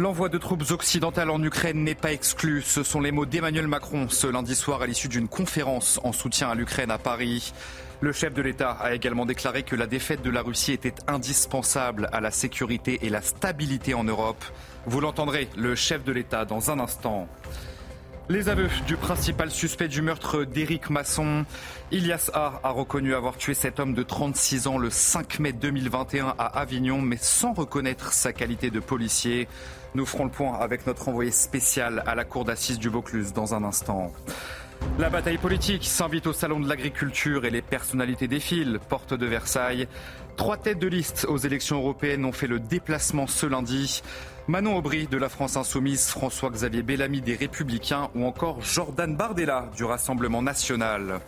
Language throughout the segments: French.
L'envoi de troupes occidentales en Ukraine n'est pas exclu. Ce sont les mots d'Emmanuel Macron ce lundi soir à l'issue d'une conférence en soutien à l'Ukraine à Paris. Le chef de l'État a également déclaré que la défaite de la Russie était indispensable à la sécurité et la stabilité en Europe. Vous l'entendrez, le chef de l'État, dans un instant. Les aveux du principal suspect du meurtre d'Éric Masson. Ilyas A reconnu avoir tué cet homme de 36 ans le 5 mai 2021 à Avignon, mais sans reconnaître sa qualité de policier. Nous ferons le point avec notre envoyé spécial à la cour d'assises du Vaucluse dans un instant. La bataille politique s'invite au salon de l'agriculture et les personnalités défilent, porte de Versailles. 3 têtes de liste aux élections européennes ont fait le déplacement ce lundi. Manon Aubry de la France Insoumise, François-Xavier Bellamy des Républicains ou encore Jordan Bardella du Rassemblement National.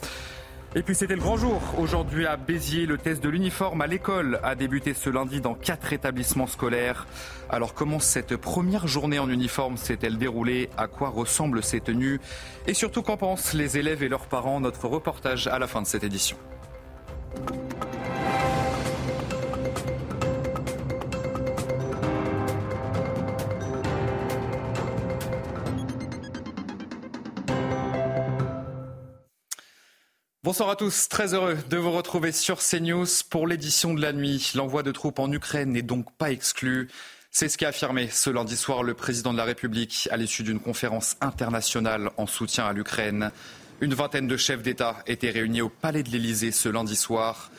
Et puis c'était le grand jour. Aujourd'hui à Béziers, le test de l'uniforme à l'école a débuté ce lundi dans 4 établissements scolaires. Alors comment cette première journée en uniforme s'est-elle déroulée? À quoi ressemblent ces tenues? Et surtout, qu'en pensent les élèves et leurs parents? Notre reportage à la fin de cette édition. Bonsoir à tous, très heureux de vous retrouver sur CNews pour l'édition de la nuit. L'envoi de troupes en Ukraine n'est donc pas exclu. C'est ce qu'a affirmé ce lundi soir le président de la République à l'issue d'une conférence internationale en soutien à l'Ukraine. Une vingtaine de chefs d'État étaient réunis au palais de l'Élysée ce lundi soir.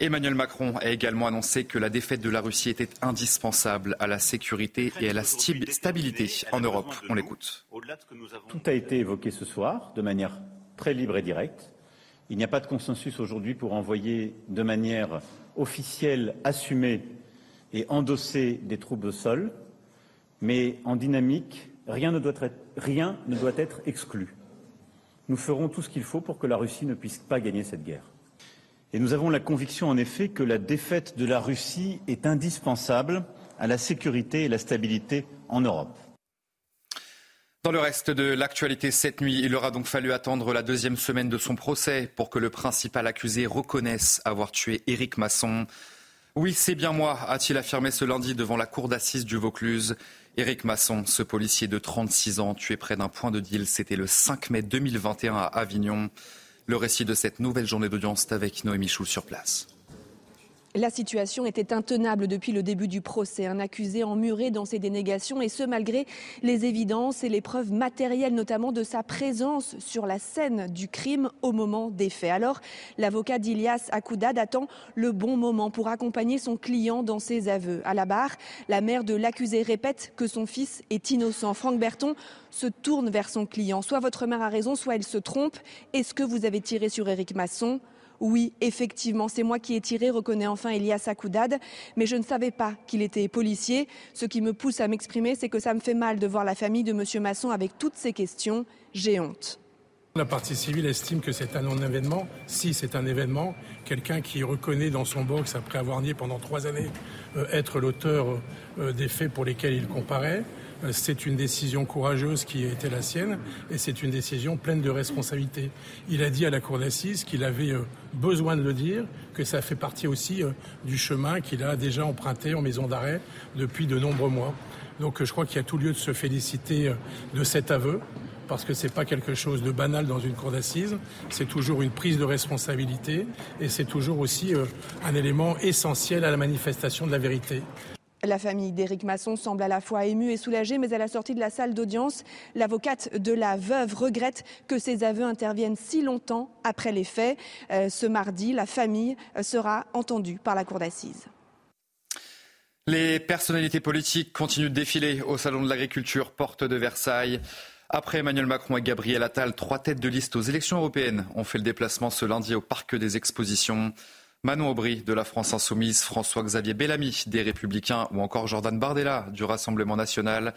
Emmanuel Macron a également annoncé que la défaite de la Russie était indispensable à la sécurité et à la stabilité en Europe. On l'écoute. Tout a été évoqué ce soir de manière très libre et directe. Il n'y a pas de consensus aujourd'hui pour envoyer de manière officielle, assumée et endossée des troupes au sol, mais en dynamique, rien ne doit être exclu. Nous ferons tout ce qu'il faut pour que la Russie ne puisse pas gagner cette guerre. Et nous avons la conviction en effet que la défaite de la Russie est indispensable à la sécurité et la stabilité en Europe. Dans le reste de l'actualité cette nuit, il aura donc fallu attendre la deuxième semaine de son procès pour que le principal accusé reconnaisse avoir tué Éric Masson. Oui, c'est bien moi, a-t-il affirmé ce lundi devant la cour d'assises du Vaucluse. Éric Masson, ce policier de 36 ans, tué près d'un point de deal, c'était le 5 mai 2021 à Avignon. Le récit de cette nouvelle journée d'audience avec Noémie Chou sur place. La situation était intenable depuis le début du procès. Un accusé emmuré dans ses dénégations, et ce malgré les évidences et les preuves matérielles, notamment de sa présence sur la scène du crime au moment des faits. Alors, l'avocat d'Ilyas Akoudad attend le bon moment pour accompagner son client dans ses aveux. À la barre, la mère de l'accusé répète que son fils est innocent. Franck Berton se tourne vers son client. Soit votre mère a raison, soit elle se trompe. Est-ce que vous avez tiré sur Éric Masson ? Oui, effectivement, c'est moi qui ai tiré, reconnaît enfin Ilyas Akoudad, mais je ne savais pas qu'il était policier. Ce qui me pousse à m'exprimer, c'est que ça me fait mal de voir la famille de M. Masson avec toutes ces questions. J'ai honte. La partie civile estime que c'est un non-événement. Si c'est un événement, quelqu'un qui reconnaît dans son box, après avoir nié pendant 3 années, être l'auteur des faits pour lesquels il comparait, c'est une décision courageuse qui a été la sienne et c'est une décision pleine de responsabilité. Il a dit à la cour d'assises qu'il avait besoin de le dire, que ça fait partie aussi du chemin qu'il a déjà emprunté en maison d'arrêt depuis de nombreux mois. Donc je crois qu'il y a tout lieu de se féliciter de cet aveu, parce que c'est pas quelque chose de banal dans une cour d'assises, c'est toujours une prise de responsabilité et c'est toujours aussi un élément essentiel à la manifestation de la vérité. La famille d'Éric Masson semble à la fois émue et soulagée, mais à la sortie de la salle d'audience, l'avocate de la veuve regrette que ses aveux interviennent si longtemps après les faits. Ce mardi, la famille sera entendue par la cour d'assises. Les personnalités politiques continuent de défiler au salon de l'agriculture, porte de Versailles. Après Emmanuel Macron et Gabriel Attal, 3 têtes de liste aux élections européennes ont fait le déplacement ce lundi au parc des expositions. Manon Aubry de la France Insoumise, François-Xavier Bellamy des Républicains ou encore Jordan Bardella du Rassemblement National.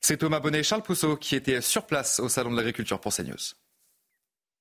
C'est Thomas Bonnet et Charles Pousseau qui étaient sur place au Salon de l'Agriculture pour CNews.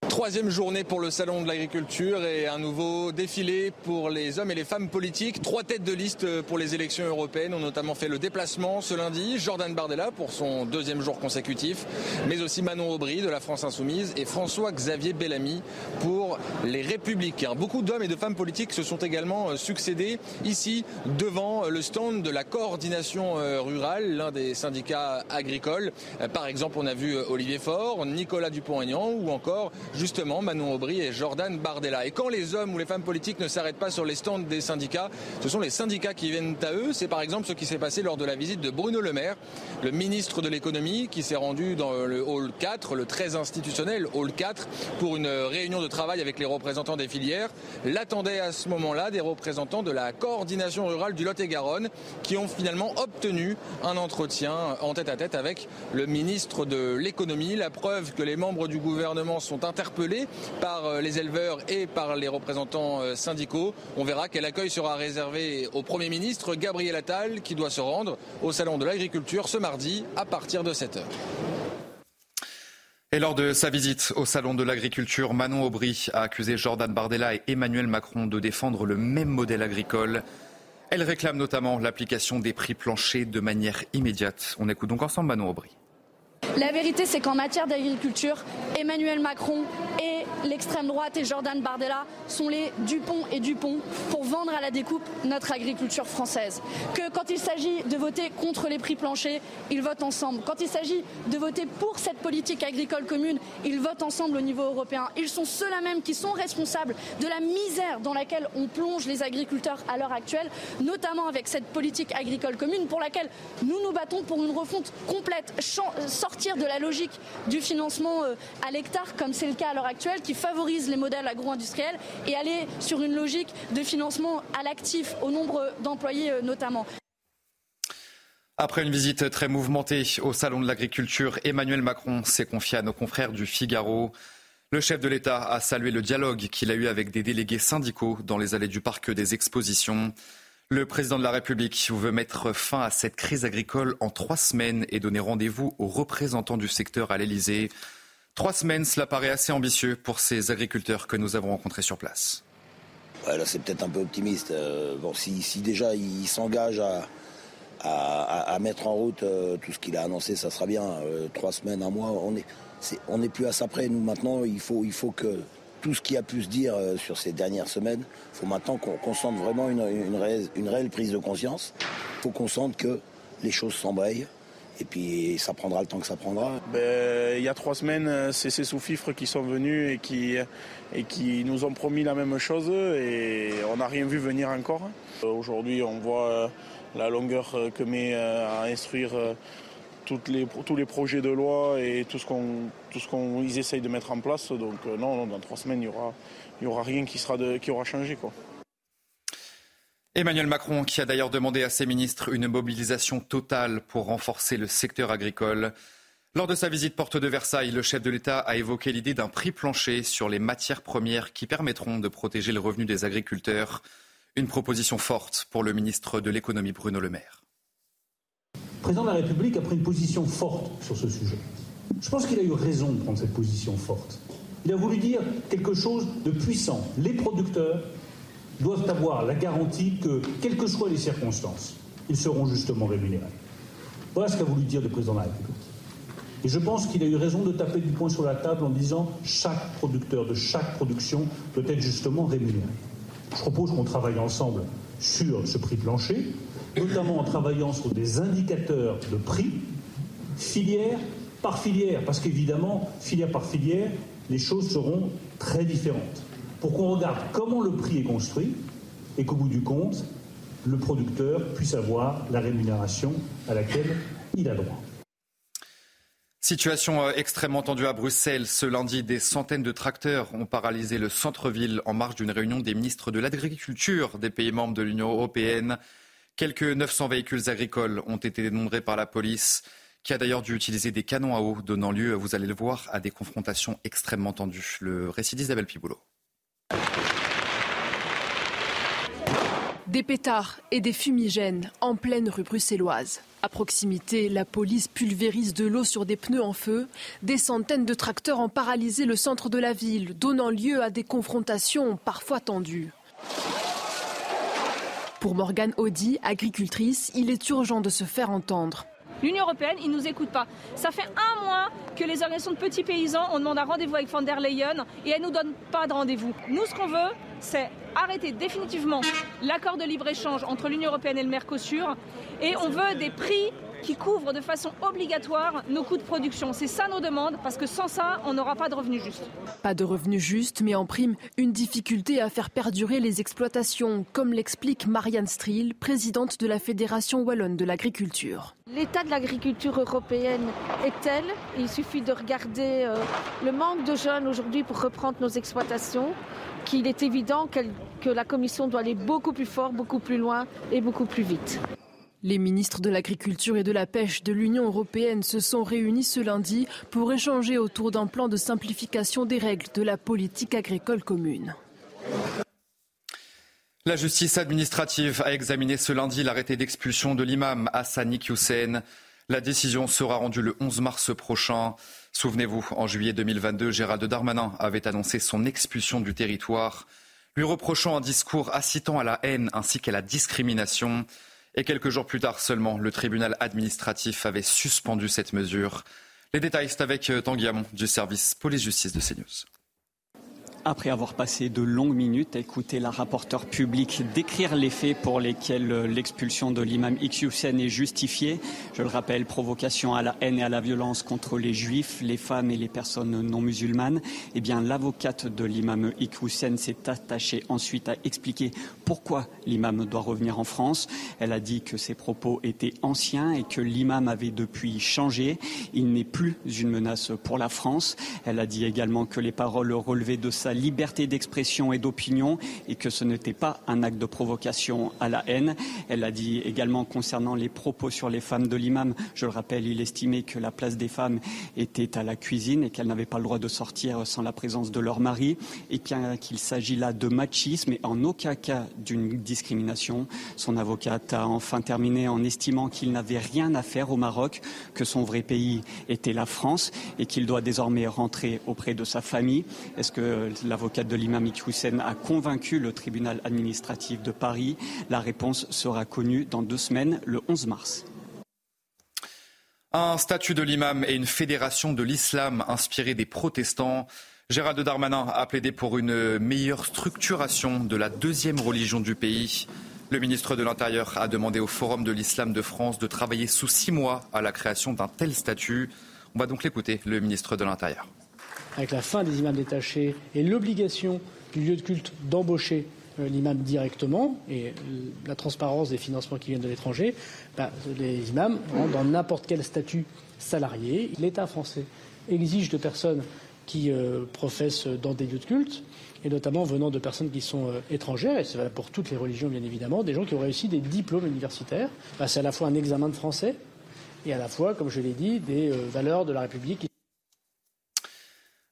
Troisième journée pour le Salon de l'Agriculture et un nouveau défilé pour les hommes et les femmes politiques. Trois têtes de liste pour les élections européennes ont notamment fait le déplacement ce lundi. Jordan Bardella pour son deuxième jour consécutif, mais aussi Manon Aubry de la France Insoumise et François-Xavier Bellamy pour les Républicains. Beaucoup d'hommes et de femmes politiques se sont également succédés ici devant le stand de la coordination rurale, l'un des syndicats agricoles. Par exemple, on a vu Olivier Faure, Nicolas Dupont-Aignan ou encore justement Manon Aubry et Jordan Bardella. Et quand les hommes ou les femmes politiques ne s'arrêtent pas sur les stands des syndicats, ce sont les syndicats qui viennent à eux. C'est par exemple ce qui s'est passé lors de la visite de Bruno Le Maire, le ministre de l'économie, qui s'est rendu dans le hall 4, le très institutionnel hall 4, pour une réunion de travail avec les représentants des filières. L'attendaient à ce moment-là des représentants de la coordination rurale du Lot-et-Garonne qui ont finalement obtenu un entretien en tête-à-tête avec le ministre de l'économie. La preuve que les membres du gouvernement sont interpellés par les éleveurs et par les représentants syndicaux. On verra quel accueil sera réservé au Premier ministre Gabriel Attal qui doit se rendre au Salon de l'Agriculture ce mardi à partir de 7h. Et lors de sa visite au Salon de l'Agriculture, Manon Aubry a accusé Jordan Bardella et Emmanuel Macron de défendre le même modèle agricole. Elle réclame notamment l'application des prix planchers de manière immédiate. On écoute donc ensemble Manon Aubry. La vérité, c'est qu'en matière d'agriculture, Emmanuel Macron et l'extrême droite et Jordan Bardella sont les Dupont et Dupont pour vendre à la découpe notre agriculture française. Que quand il s'agit de voter contre les prix planchers, ils votent ensemble. Quand il s'agit de voter pour cette politique agricole commune, ils votent ensemble au niveau européen. Ils sont ceux-là même qui sont responsables de la misère dans laquelle on plonge les agriculteurs à l'heure actuelle, notamment avec cette politique agricole commune pour laquelle nous nous battons pour une refonte complète, sortie de la logique du financement à l'hectare comme c'est le cas à l'heure actuelle qui favorise les modèles agro-industriels et aller sur une logique de financement à l'actif au nombre d'employés notamment. Après une visite très mouvementée au Salon de l'Agriculture, Emmanuel Macron s'est confié à nos confrères du Figaro. Le chef de l'État a salué le dialogue qu'il a eu avec des délégués syndicaux dans les allées du Parc des Expositions. Le président de la République veut mettre fin à cette crise agricole en 3 semaines et donner rendez-vous aux représentants du secteur à l'Elysée. 3 semaines, cela paraît assez ambitieux pour ces agriculteurs que nous avons rencontrés sur place. Ouais, là, c'est peut-être un peu optimiste. Si déjà il s'engage à mettre en route tout ce qu'il a annoncé, ça sera bien. 3 semaines, 1 mois, on n'est plus à ça près. Nous, maintenant, il faut que... Tout ce qui a pu se dire sur ces dernières semaines, il faut maintenant qu'on sente vraiment une réelle prise de conscience. Il faut qu'on sente que les choses s'embrayent et puis ça prendra le temps que ça prendra. Il y a 3 semaines, c'est ces sous-fifres qui sont venus et qui nous ont promis la même chose et on n'a rien vu venir encore. Aujourd'hui, on voit la longueur que met à instruire tous les projets de loi et tout ce qu'ils essayent de mettre en place. Donc non, dans 3 semaines, il y aura rien qui aura changé, quoi. Emmanuel Macron qui a d'ailleurs demandé à ses ministres une mobilisation totale pour renforcer le secteur agricole. Lors de sa visite porte de Versailles, le chef de l'État a évoqué l'idée d'un prix plancher sur les matières premières qui permettront de protéger le revenu des agriculteurs. Une proposition forte pour le ministre de l'Économie Bruno Le Maire. Le président de la République a pris une position forte sur ce sujet. Je pense qu'il a eu raison de prendre cette position forte. Il a voulu dire quelque chose de puissant. Les producteurs doivent avoir la garantie que, quelles que soient les circonstances, ils seront justement rémunérés. Voilà ce qu'a voulu dire le président de la République. Et je pense qu'il a eu raison de taper du poing sur la table en disant « chaque producteur de chaque production doit être justement rémunéré ». Je propose qu'on travaille ensemble sur ce prix plancher, notamment en travaillant sur des indicateurs de prix, filière, parce qu'évidemment, filière par filière, les choses seront très différentes. Pour qu'on regarde comment le prix est construit et qu'au bout du compte, le producteur puisse avoir la rémunération à laquelle il a droit. Situation extrêmement tendue à Bruxelles. Ce lundi, des centaines de tracteurs ont paralysé le centre-ville en marge d'une réunion des ministres de l'agriculture des pays membres de l'Union européenne. Quelques 900 véhicules agricoles ont été dénombrés par la police, qui a d'ailleurs dû utiliser des canons à eau, donnant lieu, vous allez le voir, à des confrontations extrêmement tendues. Le récit d'Isabelle Piboulot. Des pétards et des fumigènes en pleine rue bruxelloise. À proximité, la police pulvérise de l'eau sur des pneus en feu. Des centaines de tracteurs ont paralysé le centre de la ville, donnant lieu à des confrontations parfois tendues. Pour Morgane Audi, agricultrice, il est urgent de se faire entendre. L'Union européenne, ils ne nous écoutent pas. Ça fait un mois que les organisations de petits paysans, on demande un rendez-vous avec Van der Leyen et elle ne nous donne pas de rendez-vous. Nous, ce qu'on veut, c'est arrêter définitivement l'accord de libre-échange entre l'Union européenne et le Mercosur. Et on veut des prix qui couvrent de façon obligatoire nos coûts de production. C'est ça nos demandes, parce que sans ça, on n'aura pas de revenus justes. Pas de revenus justes, mais en prime, une difficulté à faire perdurer les exploitations, comme l'explique Marianne Stril, présidente de la Fédération Wallonne de l'Agriculture. L'état de l'agriculture européenne est tel, il suffit de regarder le manque de jeunes aujourd'hui pour reprendre nos exploitations, qu'il est évident que la Commission doit aller beaucoup plus fort, beaucoup plus loin et beaucoup plus vite. Les ministres de l'Agriculture et de la Pêche de l'Union européenne se sont réunis ce lundi pour échanger autour d'un plan de simplification des règles de la politique agricole commune. La justice administrative a examiné ce lundi l'arrêté d'expulsion de l'imam Hassan Iquioussen. La décision sera rendue le 11 mars prochain. Souvenez-vous, en juillet 2022, Gérald Darmanin avait annoncé son expulsion du territoire, lui reprochant un discours incitant à la haine ainsi qu'à la discrimination. Et quelques jours plus tard seulement, le tribunal administratif avait suspendu cette mesure. Les détails, c'est avec Tanguy Hamon du service police-justice de CNews. Après avoir passé de longues minutes à écouter la rapporteure publique décrire les faits pour lesquels l'expulsion de l'imam Iquioussen est justifiée, je le rappelle, provocation à la haine et à la violence contre les juifs, les femmes et les personnes non musulmanes, eh bien l'avocate de l'imam Iquioussen s'est attachée ensuite à expliquer pourquoi l'imam doit revenir en France. Elle a dit que ses propos étaient anciens et que l'imam avait depuis changé. Il n'est plus une menace pour la France. Elle a dit également que les paroles relevées de sa liberté d'expression et d'opinion et que ce n'était pas un acte de provocation à la haine. Elle a dit également concernant les propos sur les femmes de l'imam, je le rappelle, il estimait que la place des femmes était à la cuisine et qu'elles n'avaient pas le droit de sortir sans la présence de leur mari et qu'il s'agit là de machisme et en aucun cas d'une discrimination. Son avocate a enfin terminé en estimant qu'il n'avait rien à faire au Maroc, que son vrai pays était la France et qu'il doit désormais rentrer auprès de sa famille. Est-ce que l'avocate de l'imam Iquioussen a convaincu le tribunal administratif de Paris? La réponse sera connue dans 2 semaines, le 11 mars. Un statut de l'imam et une fédération de l'islam inspirée des protestants. Gérald Darmanin a plaidé pour une meilleure structuration de la deuxième religion du pays. Le ministre de l'Intérieur a demandé au Forum de l'Islam de France de travailler sous 6 mois à la création d'un tel statut. On va donc l'écouter, le ministre de l'Intérieur. Avec la fin des imams détachés et l'obligation du lieu de culte d'embaucher l'imam directement et la transparence des financements qui viennent de l'étranger, les imams rentrent dans n'importe quel statut salarié. L'État français exige de personnes qui professent dans des lieux de culte, et notamment venant de personnes qui sont étrangères, et c'est valable pour toutes les religions bien évidemment, des gens qui ont réussi des diplômes universitaires. C'est à la fois un examen de français et à la fois, comme je l'ai dit, des valeurs de la République.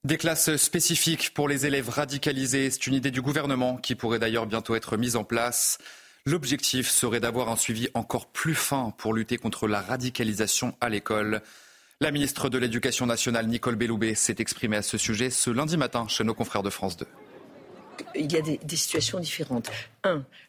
Des classes spécifiques pour les élèves radicalisés, c'est une idée du gouvernement qui pourrait d'ailleurs bientôt être mise en place. L'objectif serait d'avoir un suivi encore plus fin pour lutter contre la radicalisation à l'école. La ministre de l'Éducation nationale, Nicole Belloubet, s'est exprimée à ce sujet ce lundi matin chez nos confrères de France 2. Il y a des situations différentes.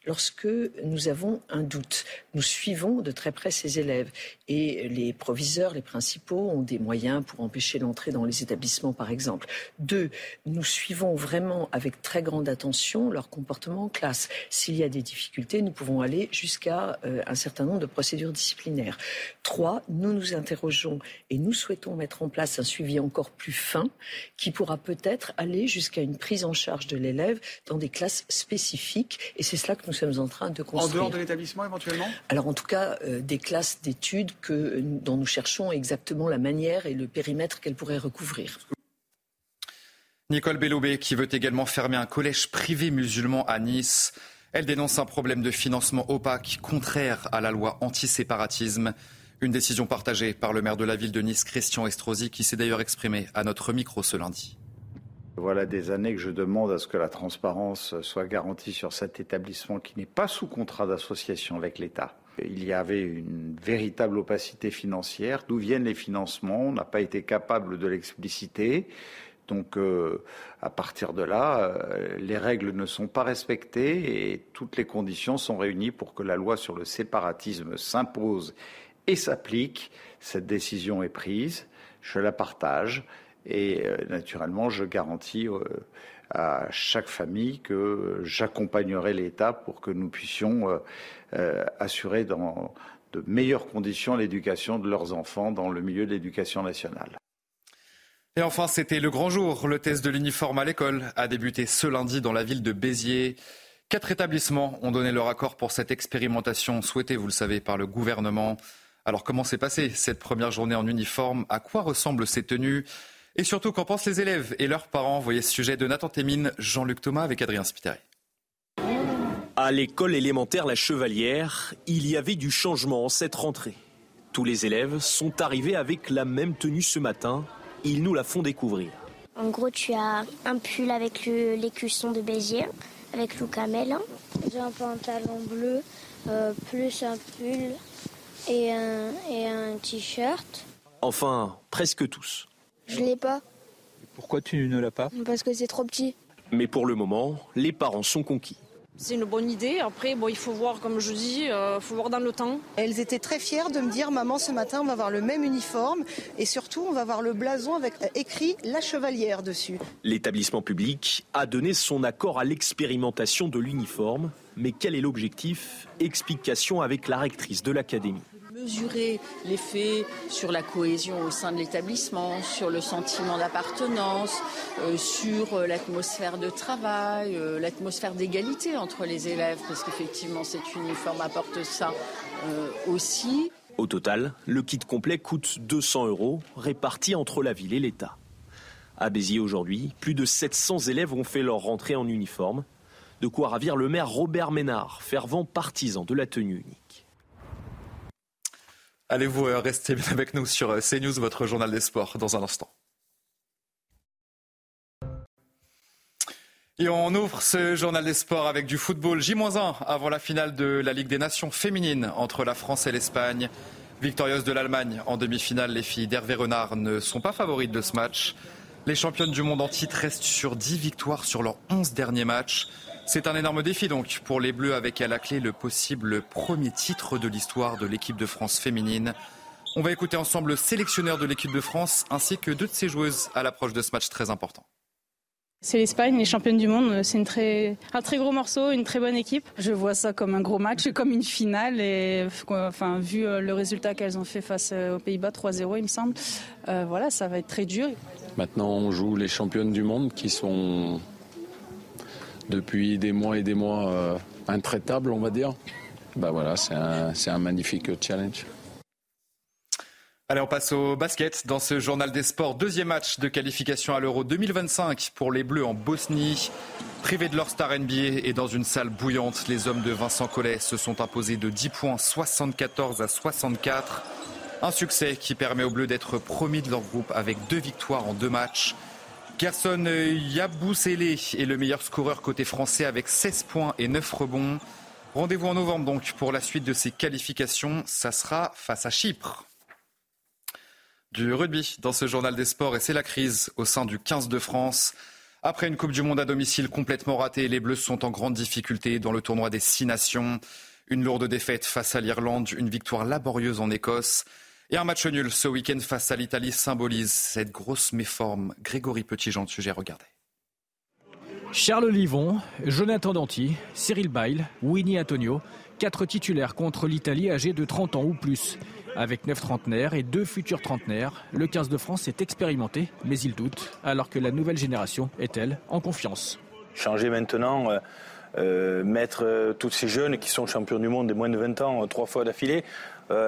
Lorsque nous avons un doute, nous suivons de très près ces élèves et les proviseurs, les principaux ont des moyens pour empêcher l'entrée dans les établissements, par exemple. 2, nous suivons vraiment avec très grande attention leur comportement en classe. S'il y a des difficultés, nous pouvons aller jusqu'à un certain nombre de procédures disciplinaires. 3, nous nous interrogeons et nous souhaitons mettre en place un suivi encore plus fin qui pourra peut-être aller jusqu'à une prise en charge de l'élève dans des classes spécifiques et c'est cela que nous sommes en train de construire. En dehors de l'établissement éventuellement ? Alors en tout cas, des classes d'études dont nous cherchons exactement la manière et le périmètre qu'elles pourraient recouvrir. Nicole Belloubet qui veut également fermer un collège privé musulman à Nice. Elle dénonce un problème de financement opaque contraire à la loi anti-séparatisme. Une décision partagée par le maire de la ville de Nice, Christian Estrosi, qui s'est d'ailleurs exprimé à notre micro ce lundi. Voilà des années que je demande à ce que la transparence soit garantie sur cet établissement qui n'est pas sous contrat d'association avec l'État. Il y avait une véritable opacité financière. D'où viennent les financements? On n'a pas été capable de l'expliciter. Donc, à partir de là, les règles ne sont pas respectées et toutes les conditions sont réunies pour que la loi sur le séparatisme s'impose et s'applique. Cette décision est prise, je la partage et naturellement, je garantis à chaque famille que j'accompagnerai l'État pour que nous puissions assurer dans de meilleures conditions l'éducation de leurs enfants dans le milieu de l'éducation nationale. Et enfin, c'était le grand jour. Le test de l'uniforme à l'école a débuté ce lundi dans la ville de Béziers. 4 établissements ont donné leur accord pour cette expérimentation souhaitée, vous le savez, par le gouvernement. Alors comment s'est passée cette première journée en uniforme? À quoi ressemblent ces tenues? Et surtout, qu'en pensent les élèves et leurs parents? Voyez ce sujet de Nathan Thémine, Jean-Luc Thomas avec Adrien Spiteri. À l'école élémentaire La Chevalière, il y avait du changement en cette rentrée. Tous les élèves sont arrivés avec la même tenue ce matin. Ils nous la font découvrir. En gros, tu as un pull avec l'écusson de Béziers, avec Lou Camel. J'ai un pantalon bleu, plus un pull et un t-shirt. Enfin, presque tous. Je l'ai pas. Pourquoi tu ne l'as pas? Parce que c'est trop petit. Mais pour le moment, les parents sont conquis. C'est une bonne idée. Après, bon, il faut voir, comme je dis, faut voir dans le temps. Elles étaient très fières de me dire, maman, ce matin, on va avoir le même uniforme. Et surtout, on va avoir le blason avec écrit La Chevalière dessus. L'établissement public a donné son accord à l'expérimentation de l'uniforme. Mais quel est l'objectif? Explication avec la rectrice de l'académie. Mesurer l'effet sur la cohésion au sein de l'établissement, sur le sentiment d'appartenance, sur l'atmosphère de travail, l'atmosphère d'égalité entre les élèves, parce qu'effectivement cet uniforme apporte ça aussi. Au total, le kit complet coûte 200 €, réparti entre la ville et l'État. À Béziers aujourd'hui, plus de 700 élèves ont fait leur rentrée en uniforme. De quoi ravir le maire Robert Ménard, fervent partisan de la tenue unique. Allez-vous rester bien avec nous sur CNews, votre journal des sports, dans un instant. Et on ouvre ce journal des sports avec du football J-1 avant la finale de la Ligue des Nations féminines entre la France et l'Espagne. Victorieuse de l'Allemagne en demi-finale, les filles d'Hervé Renard ne sont pas favorites de ce match. Les championnes du monde en titre restent sur 10 victoires sur leurs 11 derniers matchs. C'est un énorme défi donc pour les Bleus avec à la clé le possible premier titre de l'histoire de l'équipe de France féminine. On va écouter ensemble le sélectionneur de l'équipe de France ainsi que 2 de ses joueuses à l'approche de ce match très important. C'est l'Espagne, les championnes du monde, c'est un très gros morceau, une très bonne équipe. Je vois ça comme un gros match, comme une finale et enfin, vu le résultat qu'elles ont fait face aux Pays-Bas, 3-0 il me semble, voilà, ça va être très dur. Maintenant on joue les championnes du monde qui sont... depuis des mois et des mois intraitables, on va dire. Bah voilà, c'est un magnifique challenge. Allez, on passe au basket. Dans ce journal des sports, 2e match de qualification à l'Euro 2025 pour les Bleus en Bosnie. Privés de leur star NBA et dans une salle bouillante, les hommes de Vincent Collet se sont imposés de 10 points, 74-64. Un succès qui permet aux Bleus d'être premiers de leur groupe avec 2 victoires en 2 matchs. Gerson Yaboussélé est le meilleur scoreur côté français avec 16 points et 9 rebonds. Rendez-vous en novembre donc pour la suite de ces qualifications. Ça sera face à Chypre. Du rugby dans ce journal des sports et c'est la crise au sein du 15 de France. Après une Coupe du Monde à domicile complètement ratée, les Bleus sont en grande difficulté dans le tournoi des 6 nations. Une lourde défaite face à l'Irlande, une victoire laborieuse en Écosse. Et un match nul ce week-end face à l'Italie symbolise cette grosse méforme. Grégory Petitjean, le sujet, regardez. Charles Livon, Jonathan Danty, Cyril Bail, Winnie Antonio, 4 titulaires contre l'Italie âgée de 30 ans ou plus. Avec 9 trentenaires et 2 futurs trentenaires, le 15 de France est expérimenté, mais il doute, alors que la nouvelle génération est, elle, en confiance. Changer maintenant... mettre tous ces jeunes qui sont champions du monde des moins de 20 ans 3 fois d'affilée,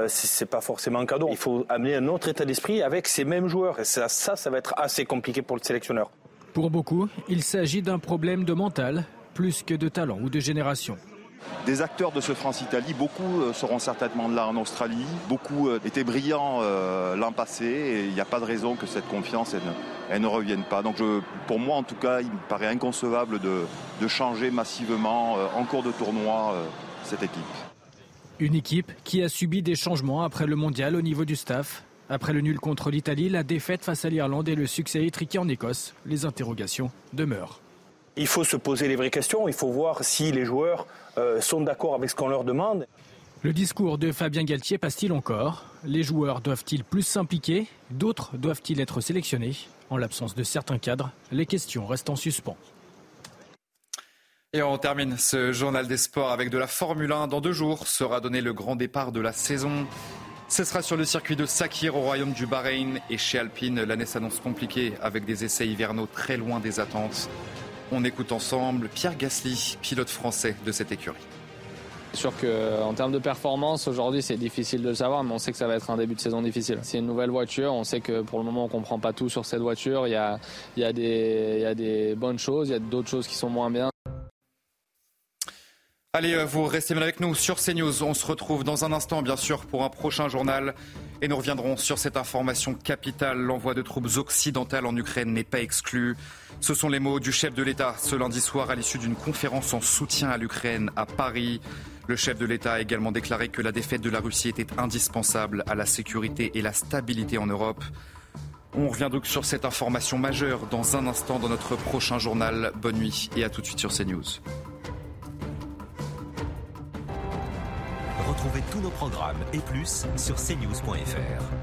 c'est pas forcément un cadeau. Il faut amener un autre état d'esprit avec ces mêmes joueurs. Et ça va être assez compliqué pour le sélectionneur. Pour beaucoup, il s'agit d'un problème de mental plus que de talent ou de génération. Des acteurs de ce France-Italie, beaucoup seront certainement là en Australie, beaucoup étaient brillants l'an passé et il n'y a pas de raison que cette confiance elle ne revienne pas. Donc pour moi en tout cas, il me paraît inconcevable de changer massivement en cours de tournoi cette équipe. Une équipe qui a subi des changements après le mondial au niveau du staff. Après le nul contre l'Italie, la défaite face à l'Irlande et le succès étriqué en Écosse, les interrogations demeurent. Il faut se poser les vraies questions, il faut voir si les joueurs sont d'accord avec ce qu'on leur demande. Le discours de Fabien Galtier passe-t-il encore ? Les joueurs doivent-ils plus s'impliquer ? D'autres doivent-ils être sélectionnés ? En l'absence de certains cadres, les questions restent en suspens. Et on termine ce journal des sports avec de la Formule 1. Dans 2 jours sera donné le grand départ de la saison. Ce sera sur le circuit de Sakhir au royaume du Bahreïn. Et chez Alpine, l'année s'annonce compliquée avec des essais hivernaux très loin des attentes. On écoute ensemble Pierre Gasly, pilote français de cette écurie. C'est sûr qu'en termes de performance, aujourd'hui c'est difficile de le savoir, mais on sait que ça va être un début de saison difficile. C'est une nouvelle voiture, on sait que pour le moment on ne comprend pas tout sur cette voiture. Il y a des bonnes choses, il y a d'autres choses qui sont moins bien. Allez, vous restez bien avec nous sur CNews. On se retrouve dans un instant, bien sûr, pour un prochain journal. Et nous reviendrons sur cette information capitale. L'envoi de troupes occidentales en Ukraine n'est pas exclu. Ce sont les mots du chef de l'État ce lundi soir à l'issue d'une conférence en soutien à l'Ukraine à Paris. Le chef de l'État a également déclaré que la défaite de la Russie était indispensable à la sécurité et la stabilité en Europe. On revient donc sur cette information majeure dans un instant dans notre prochain journal. Bonne nuit et à tout de suite sur CNews. Retrouvez tous nos programmes et plus sur cnews.fr.